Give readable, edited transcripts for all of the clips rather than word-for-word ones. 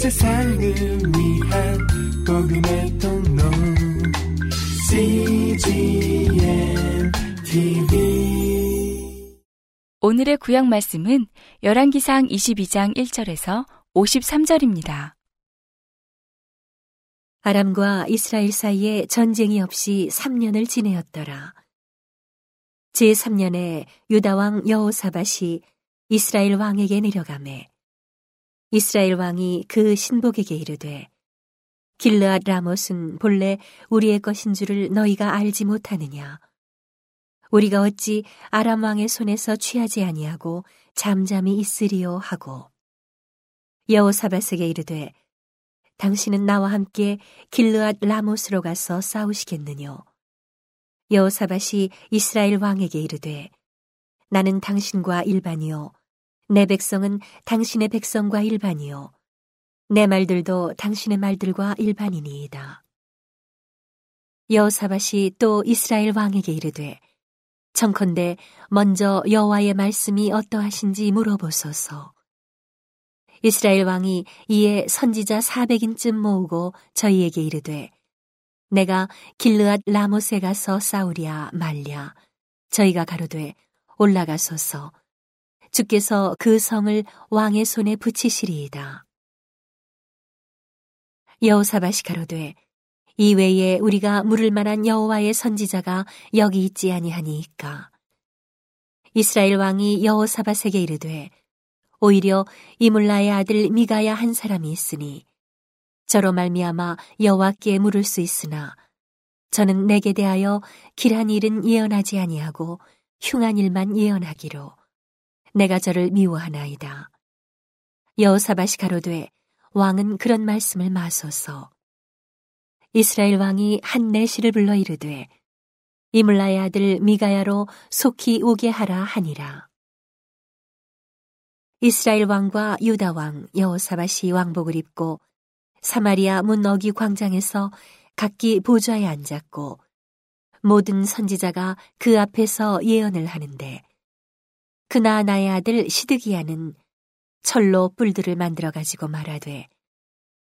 세상을 위한 복음의 통로 CGN TV. 오늘의 구약 말씀은 열왕기상 22장 1절에서 53절입니다. 아람과 이스라엘 사이에 전쟁이 없이 3년을 지내었더라. 제3년에 유다왕 여호사밧이 이스라엘 왕에게 내려가매 이스라엘 왕이 그 신복에게 이르되, 길르앗 라못은 본래 우리의 것인 줄을 너희가 알지 못하느냐? 우리가 어찌 아람 왕의 손에서 취하지 아니하고 잠잠히 있으리요 하고, 여호사밧에게 이르되, 당신은 나와 함께 길르앗 라못으로 가서 싸우시겠느뇨? 여호사밧이 이스라엘 왕에게 이르되, 나는 당신과 일반이요 내 백성은 당신의 백성과 일반이요 내 말들도 당신의 말들과 일반이니이다. 여호사밧이 또 이스라엘 왕에게 이르되, 청컨대 먼저 여호와의 말씀이 어떠하신지 물어보소서. 이스라엘 왕이 이에 선지자 400인쯤 모으고 저희에게 이르되, 내가 길르앗 라못에 가서 싸우랴 말랴. 저희가 가로되, 올라가소서. 주께서 그 성을 왕의 손에 붙이시리이다. 여호사밧이 가로되, 이 외에 우리가 물을 만한 여호와의 선지자가 여기 있지 아니하니이까. 이스라엘 왕이 여호사밧에게 이르되, 오히려 이물라의 아들 미가야 한 사람이 있으니 저로 말미암아 여호와께 물을 수 있으나 저는 내게 대하여 길한 일은 예언하지 아니하고 흉한 일만 예언하기로 내가 저를 미워하나이다. 여호사밧이 가로되, 왕은 그런 말씀을 마소서. 이스라엘 왕이 한 내시를 불러 이르되, 이물라의 아들 미가야로 속히 오게 하라 하니라. 이스라엘 왕과 유다 왕 여호사밧이 왕복을 입고 사마리아 문 너귀 광장에서 각기 보좌에 앉았고, 모든 선지자가 그 앞에서 예언을 하는데, 그나아나의 아들 시드기야는 철로 뿔들을 만들어 가지고 말하되,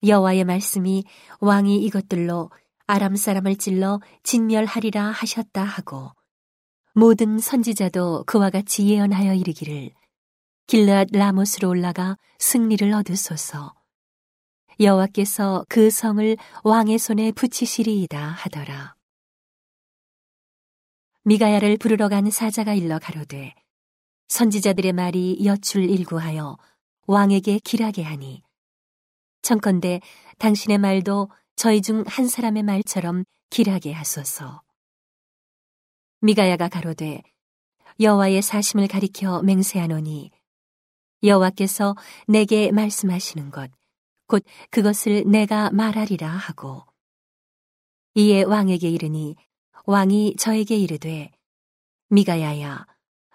여호와의 말씀이 왕이 이것들로 아람 사람을 찔러 진멸하리라 하셨다 하고, 모든 선지자도 그와 같이 예언하여 이르기를, 길르앗 라못으로 올라가 승리를 얻으소서. 여호와께서 그 성을 왕의 손에 붙이시리이다 하더라. 미가야를 부르러 간 사자가 일러 가로되, 선지자들의 말이 여출 일구하여 왕에게 길하게 하니 청컨대 당신의 말도 저희 중 한 사람의 말처럼 길하게 하소서. 미가야가 가로되, 여호와의 사심을 가리켜 맹세하노니 여호와께서 내게 말씀하시는 것 곧 그것을 내가 말하리라 하고, 이에 왕에게 이르니 왕이 저에게 이르되, 미가야야,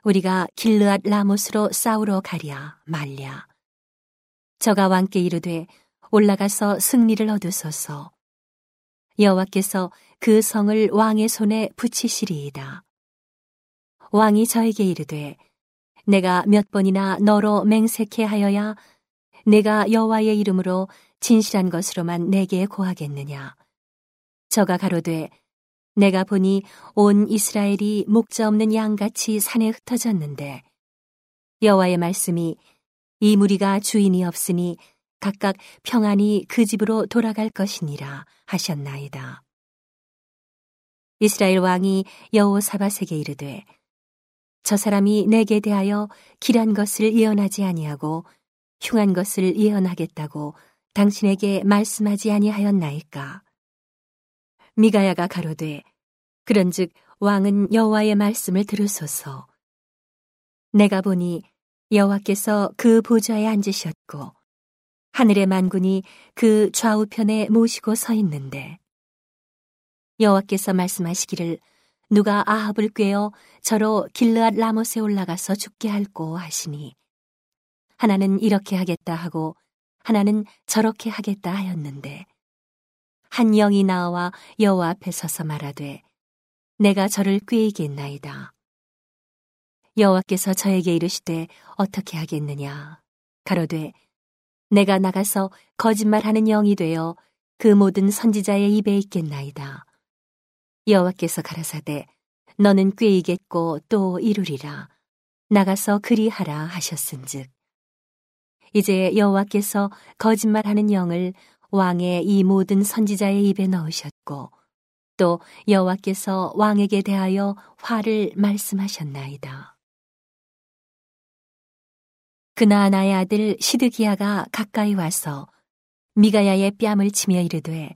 우리가 길르앗 라못으로 싸우러 가랴 말랴. 저가 왕께 이르되, 올라가서 승리를 얻으소서. 여호와께서 그 성을 왕의 손에 붙이시리이다. 왕이 저에게 이르되, 내가 몇 번이나 너로 맹세케 하여야 내가 여호와의 이름으로 진실한 것으로만 내게 고하겠느냐? 저가 가로되, 내가 보니 온 이스라엘이 목자 없는 양같이 산에 흩어졌는데 여호와의 말씀이 이 무리가 주인이 없으니 각각 평안히 그 집으로 돌아갈 것이니라 하셨나이다. 이스라엘 왕이 여호사밧에게 이르되, 저 사람이 내게 대하여 길한 것을 예언하지 아니하고 흉한 것을 예언하겠다고 당신에게 말씀하지 아니하였나이까? 미가야가 가로되, 그런즉 왕은 여호와의 말씀을 들으소서. 내가 보니 여호와께서 그 보좌에 앉으셨고 하늘의 만군이 그 좌우편에 모시고 서 있는데, 여호와께서 말씀하시기를 누가 아합을 꾀어 저로 길르앗 라못에 올라가서 죽게 할꼬 하시니 하나는 이렇게 하겠다 하고 하나는 저렇게 하겠다 하였는데, 한 영이 나와 여호와 앞에 서서 말하되, 내가 저를 꾀이겠나이다. 여호와께서 저에게 이르시되, 어떻게 하겠느냐? 가로되, 내가 나가서 거짓말하는 영이 되어 그 모든 선지자의 입에 있겠나이다. 여호와께서 가라사대 너는 꾀이겠고 또 이루리라. 나가서 그리하라 하셨은즉 이제 여호와께서 거짓말하는 영을 왕의 이 모든 선지자의 입에 넣으셨고 또 여호와께서 왕에게 대하여 화를 말씀하셨나이다. 그나아나의 아들 시드기야가 가까이 와서 미가야의 뺨을 치며 이르되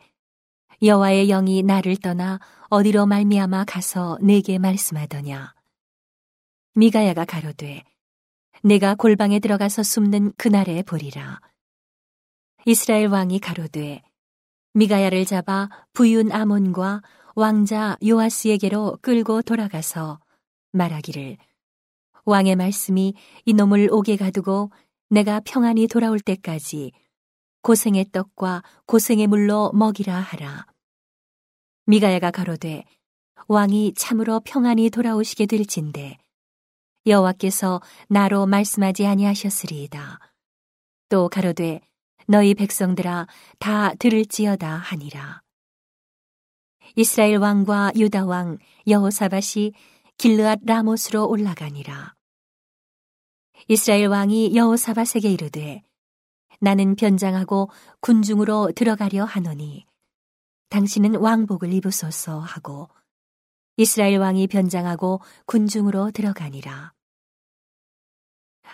여호와의 영이 나를 떠나 어디로 말미암아 가서 내게 말씀하더냐. 미가야가 가로되 내가 골방에 들어가서 숨는 그날에 보리라. 이스라엘 왕이 가로되 미가야를 잡아 부윤 아몬과 왕자 요아스에게로 끌고 돌아가서 말하기를 왕의 말씀이 이놈을 옥에 가두고 내가 평안히 돌아올 때까지 고생의 떡과 고생의 물로 먹이라 하라. 미가야가 가로되 왕이 참으로 평안히 돌아오시게 될진대 여호와께서 나로 말씀하지 아니하셨으리이다. 또 가로되 너희 백성들아 다 들을지어다 하니라. 이스라엘 왕과 유다 왕 여호사밧이 길르앗 라못으로 올라가니라. 이스라엘 왕이 여호사밧에게 이르되 나는 변장하고 군중으로 들어가려 하노니 당신은 왕복을 입으소서 하고 이스라엘 왕이 변장하고 군중으로 들어가니라.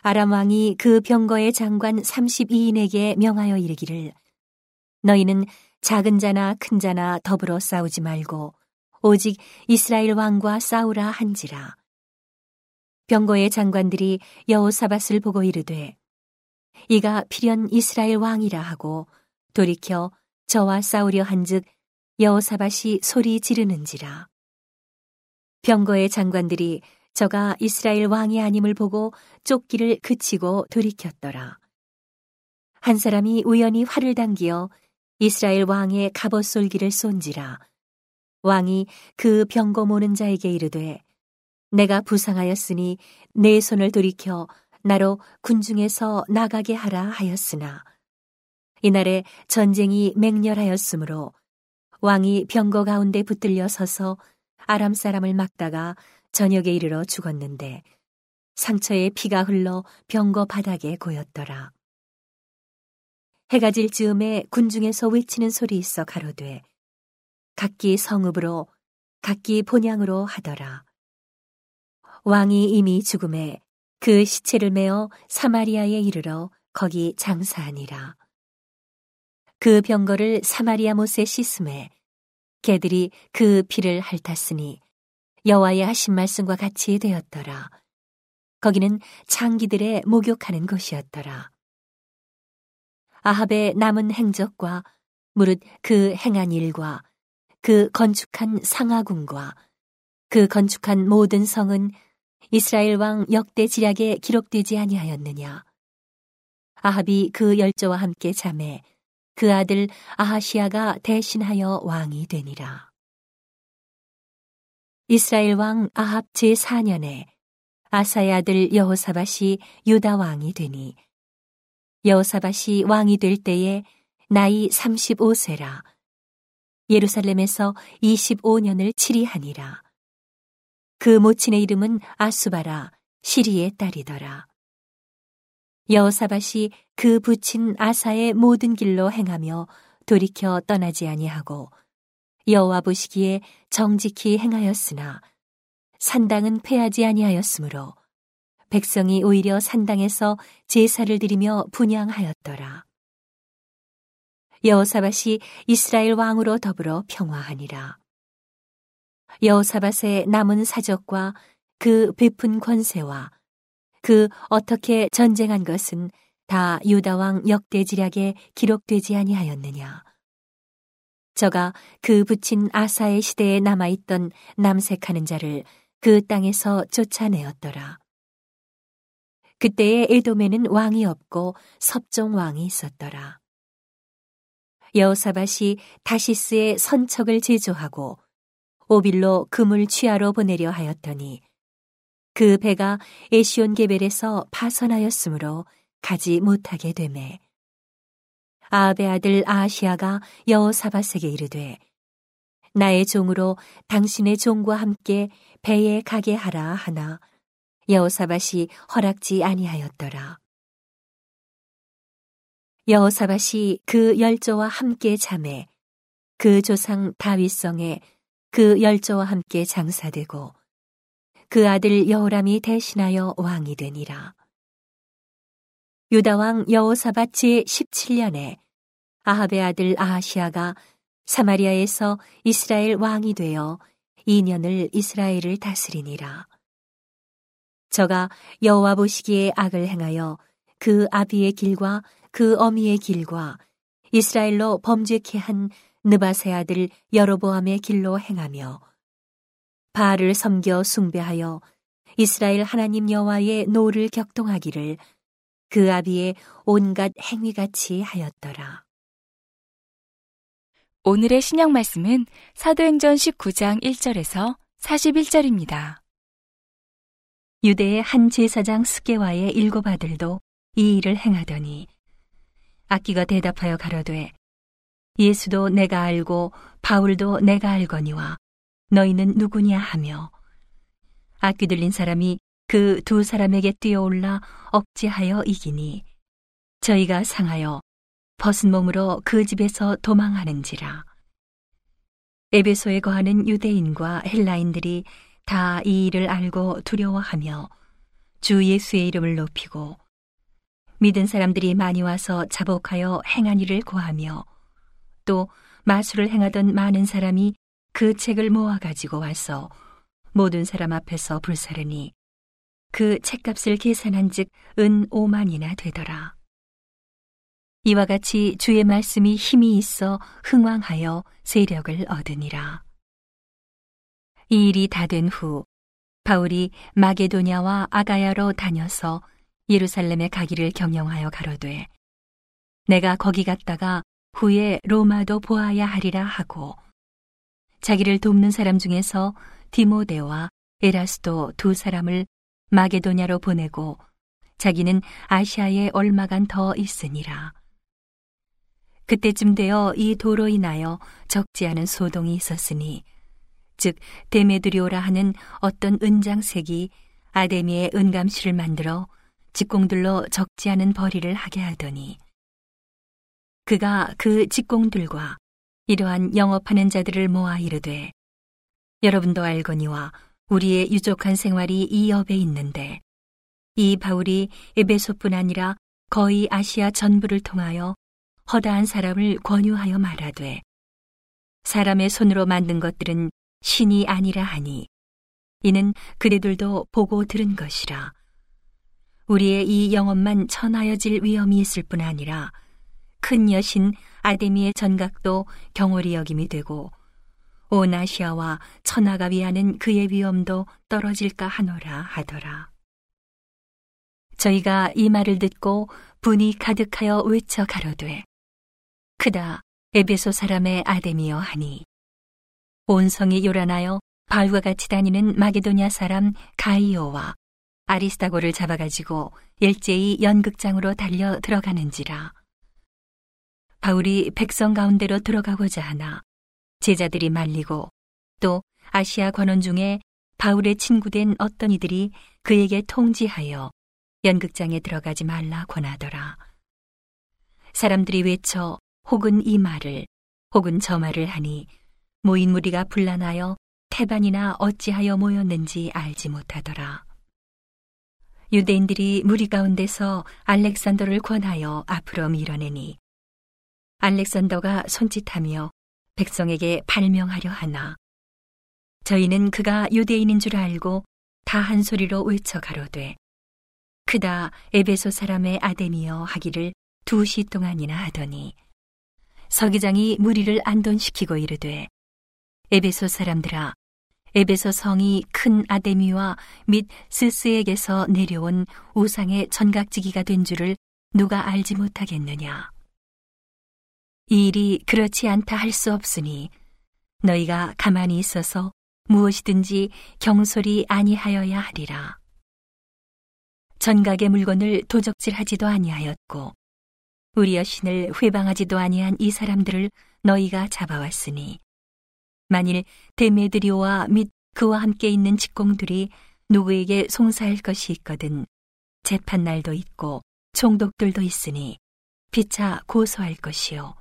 아람 왕이 그 병거의 장관 32인에게 명하여 이르기를 너희는 작은 자나 큰 자나 더불어 싸우지 말고 오직 이스라엘 왕과 싸우라 한지라. 병거의 장관들이 여호사밧을 보고 이르되 이가 필연 이스라엘 왕이라 하고 돌이켜 저와 싸우려 한즉 여호사밧이 소리 지르는지라. 병거의 장관들이 저가 이스라엘 왕이 아님을 보고 쫓기를 그치고 돌이켰더라. 한 사람이 우연히 활을 당기어 이스라엘 왕의 갑옷솔기를 쏜지라. 왕이 그 병거 모는 자에게 이르되 내가 부상하였으니 내 손을 돌이켜 나로 군중에서 나가게 하라 하였으나 이날에 전쟁이 맹렬하였으므로 왕이 병거 가운데 붙들려 서서 아람 사람을 막다가 저녁에 이르러 죽었는데 상처에 피가 흘러 병거 바닥에 고였더라. 해가 질 즈음에 군중에서 외치는 소리 있어 가로되 각기 성읍으로 각기 본향으로 하더라. 왕이 이미 죽음에 그 시체를 메어 사마리아에 이르러 거기 장사하니라. 그 병거를 사마리아 못에 씻음에 개들이 그 피를 핥았으니 여호와의 하신 말씀과 같이 되었더라. 거기는 장기들의 목욕하는 곳이었더라. 아합의 남은 행적과 무릇 그 행한 일과 그 건축한 상하궁과 그 건축한 모든 성은 이스라엘 왕 역대 지략에 기록되지 아니하였느냐. 아합이 그 열조와 함께 잠에 그 아들 아하시야가 대신하여 왕이 되니라. 이스라엘 왕 아합 제4년에 아사의 아들 여호사밧이 유다 왕이 되니 여호사밧이 왕이 될 때에 나이 35세라. 예루살렘에서 25년을 치리하니라. 그 모친의 이름은 아수바라 시리의 딸이더라. 여호사밧이 그 부친 아사의 모든 길로 행하며 돌이켜 떠나지 아니하고 여호와 보시기에 정직히 행하였으나 산당은 폐하지 아니하였으므로 백성이 오히려 산당에서 제사를 드리며 분향하였더라. 여호사밧이 이스라엘 왕으로 더불어 평화하니라. 여호사밧의 남은 사적과 그 베푼 권세와 그 어떻게 전쟁한 것은 다 유다 왕 역대 지략에 기록되지 아니하였느냐. 저가 그 부친 아사의 시대에 남아있던 남색하는 자를 그 땅에서 쫓아내었더라. 그때에 에돔에는 왕이 없고 섭종 왕이 있었더라. 여호사밧이 다시스의 선척을 제조하고 오빌로 금을 취하러 보내려 하였더니 그 배가 에시온 게벨에서 파선하였으므로 가지 못하게 되매 아합의 아들 아하시아가 여호사밧에게 이르되 나의 종으로 당신의 종과 함께 배에 가게 하라 하나 여호사밧이 허락지 아니하였더라. 여호사밧이 그 열조와 함께 잠에 그 조상 다윗성에 그 열조와 함께 장사되고 그 아들 여호람이 대신하여 왕이 되니라. 유다왕 여호사밧 제17년에 아합의 아들 아하시아가 사마리아에서 이스라엘 왕이 되어 2년을 이스라엘을 다스리니라. 저가 여호와 보시기에 악을 행하여 그 아비의 길과 그 어미의 길과 이스라엘로 범죄케 한 느밧의 아들 여로보암의 길로 행하며 바알을 섬겨 숭배하여 이스라엘 하나님 여호와의 노를 격동하기를 그 아비의 온갖 행위같이 하였더라. 오늘의 신약 말씀은 사도행전 19장 1절에서 41절입니다. 유대의 한 제사장 스게와의 7 아들도 이 일을 행하더니 악귀가 대답하여 가로되 예수도 내가 알고 바울도 내가 알거니와 너희는 누구냐 하며 악귀 들린 사람이 그 2 사람에게 뛰어올라 억제하여 이기니 저희가 상하여 벗은 몸으로 그 집에서 도망하는지라. 에베소에 거하는 유대인과 헬라인들이 다 이 일을 알고 두려워하며 주 예수의 이름을 높이고 믿은 사람들이 많이 와서 자복하여 행한 일을 고하며 또 마술을 행하던 많은 사람이 그 책을 모아 가지고 와서 모든 사람 앞에서 불사르니 그 책값을 계산한 즉은 5만이나 되더라. 이와 같이 주의 말씀이 힘이 있어 흥왕하여 세력을 얻으니라. 이 일이 다 된 후 바울이 마게도냐와 아가야로 다녀서 예루살렘에 가기를 경영하여 가로되 내가 거기 갔다가 후에 로마도 보아야 하리라 하고 자기를 돕는 사람 중에서 디모데와 에라스도 2 사람을 마게도냐로 보내고 자기는 아시아에 얼마간 더 있으니라. 그때쯤 되어 이 도로 인하여 적지 않은 소동이 있었으니 즉 데메드리오라 하는 어떤 은장색이 아데미의 은감실을 만들어 직공들로 적지 않은 벌이를 하게 하더니 그가 그 직공들과 이러한 영업하는 자들을 모아 이르되 여러분도 알거니와 우리의 유족한 생활이 이 업에 있는데 이 바울이 에베소뿐 아니라 거의 아시아 전부를 통하여 허다한 사람을 권유하여 말하되 사람의 손으로 만든 것들은 신이 아니라 하니 이는 그대들도 보고 들은 것이라. 우리의 이 영업만 천하여질 위험이 있을 뿐 아니라 큰 여신 아데미의 전각도 경홀히 여김이 되고 온 아시아와 천하가 위하는 그의 위엄도 떨어질까 하노라 하더라. 저희가 이 말을 듣고 분이 가득하여 외쳐 가로되 크다 에베소 사람의 아데미여 하니 온 성이 요란하여 바울과 같이 다니는 마게도냐 사람 가이오와 아리스다고를 잡아가지고 일제히 연극장으로 달려 들어가는지라. 바울이 백성 가운데로 들어가고자 하나 제자들이 말리고 또 아시아 관원 중에 바울의 친구된 어떤 이들이 그에게 통지하여 연극장에 들어가지 말라 권하더라. 사람들이 외쳐 혹은 이 말을 혹은 저 말을 하니 모인 무리가 분란하여 태반이나 어찌하여 모였는지 알지 못하더라. 유대인들이 무리 가운데서 알렉산더를 권하여 앞으로 밀어내니 알렉산더가 손짓하며 백성에게 발명하려 하나 저희는 그가 유대인인 줄 알고 다 한 소리로 외쳐 가로되 크다 에베소 사람의 아데미여 하기를 2시 동안이나 하더니 서기장이 무리를 안돈시키고 이르되 에베소 사람들아 에베소 성이 큰 아데미와 및 스스에게서 내려온 우상의 전각지기가 된 줄을 누가 알지 못하겠느냐. 이 일이 그렇지 않다 할 수 없으니 너희가 가만히 있어서 무엇이든지 경솔히 아니하여야 하리라. 전각의 물건을 도적질하지도 아니하였고 우리의 신을 회방하지도 아니한 이 사람들을 너희가 잡아왔으니 만일 데메드리오와 및 그와 함께 있는 직공들이 누구에게 송사할 것이 있거든 재판날도 있고 총독들도 있으니 피차 고소할 것이요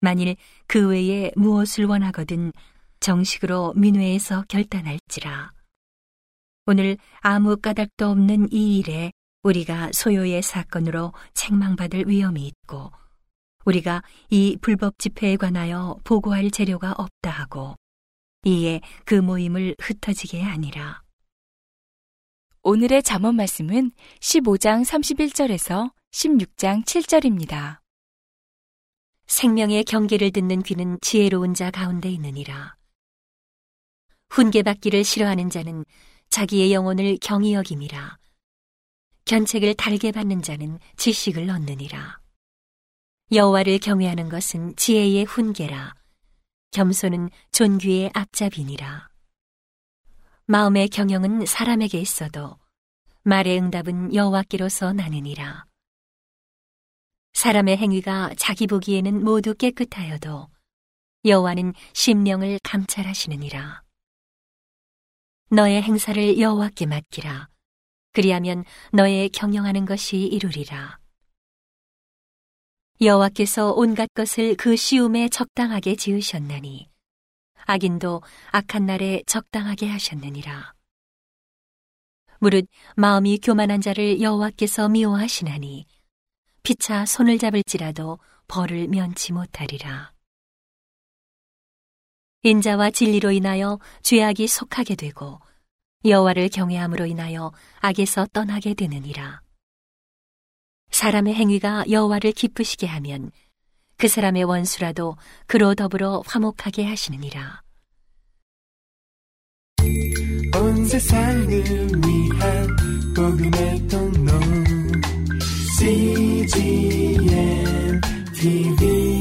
만일 그 외에 무엇을 원하거든 정식으로 민회에서 결단할지라. 오늘 아무 까닭도 없는 이 일에 우리가 소요의 사건으로 책망받을 위험이 있고 우리가 이 불법 집회에 관하여 보고할 재료가 없다 하고 이에 그 모임을 흩어지게 하니라. 오늘의 잠언 말씀은 15장 31절에서 16장 7절입니다. 생명의 경계를 듣는 귀는 지혜로운 자 가운데 있느니라. 훈계받기를 싫어하는 자는 자기의 영혼을 경히 여김이라. 견책을 달게 받는 자는 지식을 얻느니라. 여호와를 경외하는 것은 지혜의 훈계라. 겸손은 존귀의 앞잡이니라. 마음의 경영은 사람에게 있어도 말의 응답은 여호와께로서 나느니라. 사람의 행위가 자기 보기에는 모두 깨끗하여도 여호와는 심령을 감찰하시느니라. 너의 행사를 여호와께 맡기라. 그리하면 너의 경영하는 것이 이루리라. 여호와께서 온갖 것을 그 시움에 적당하게 지으셨나니 악인도 악한 날에 적당하게 하셨느니라. 무릇 마음이 교만한 자를 여호와께서 미워하시나니 피차 손을 잡을지라도 벌을 면치 못하리라. 인자와 진리로 인하여 죄악이 속하게 되고 여호와를 경외함으로 인하여 악에서 떠나게 되느니라. 사람의 행위가 여호와를 기쁘시게 하면 그 사람의 원수라도 그로 더불어 화목하게 하시느니라. 온 세상을 위한 복음의 통로 CGN TV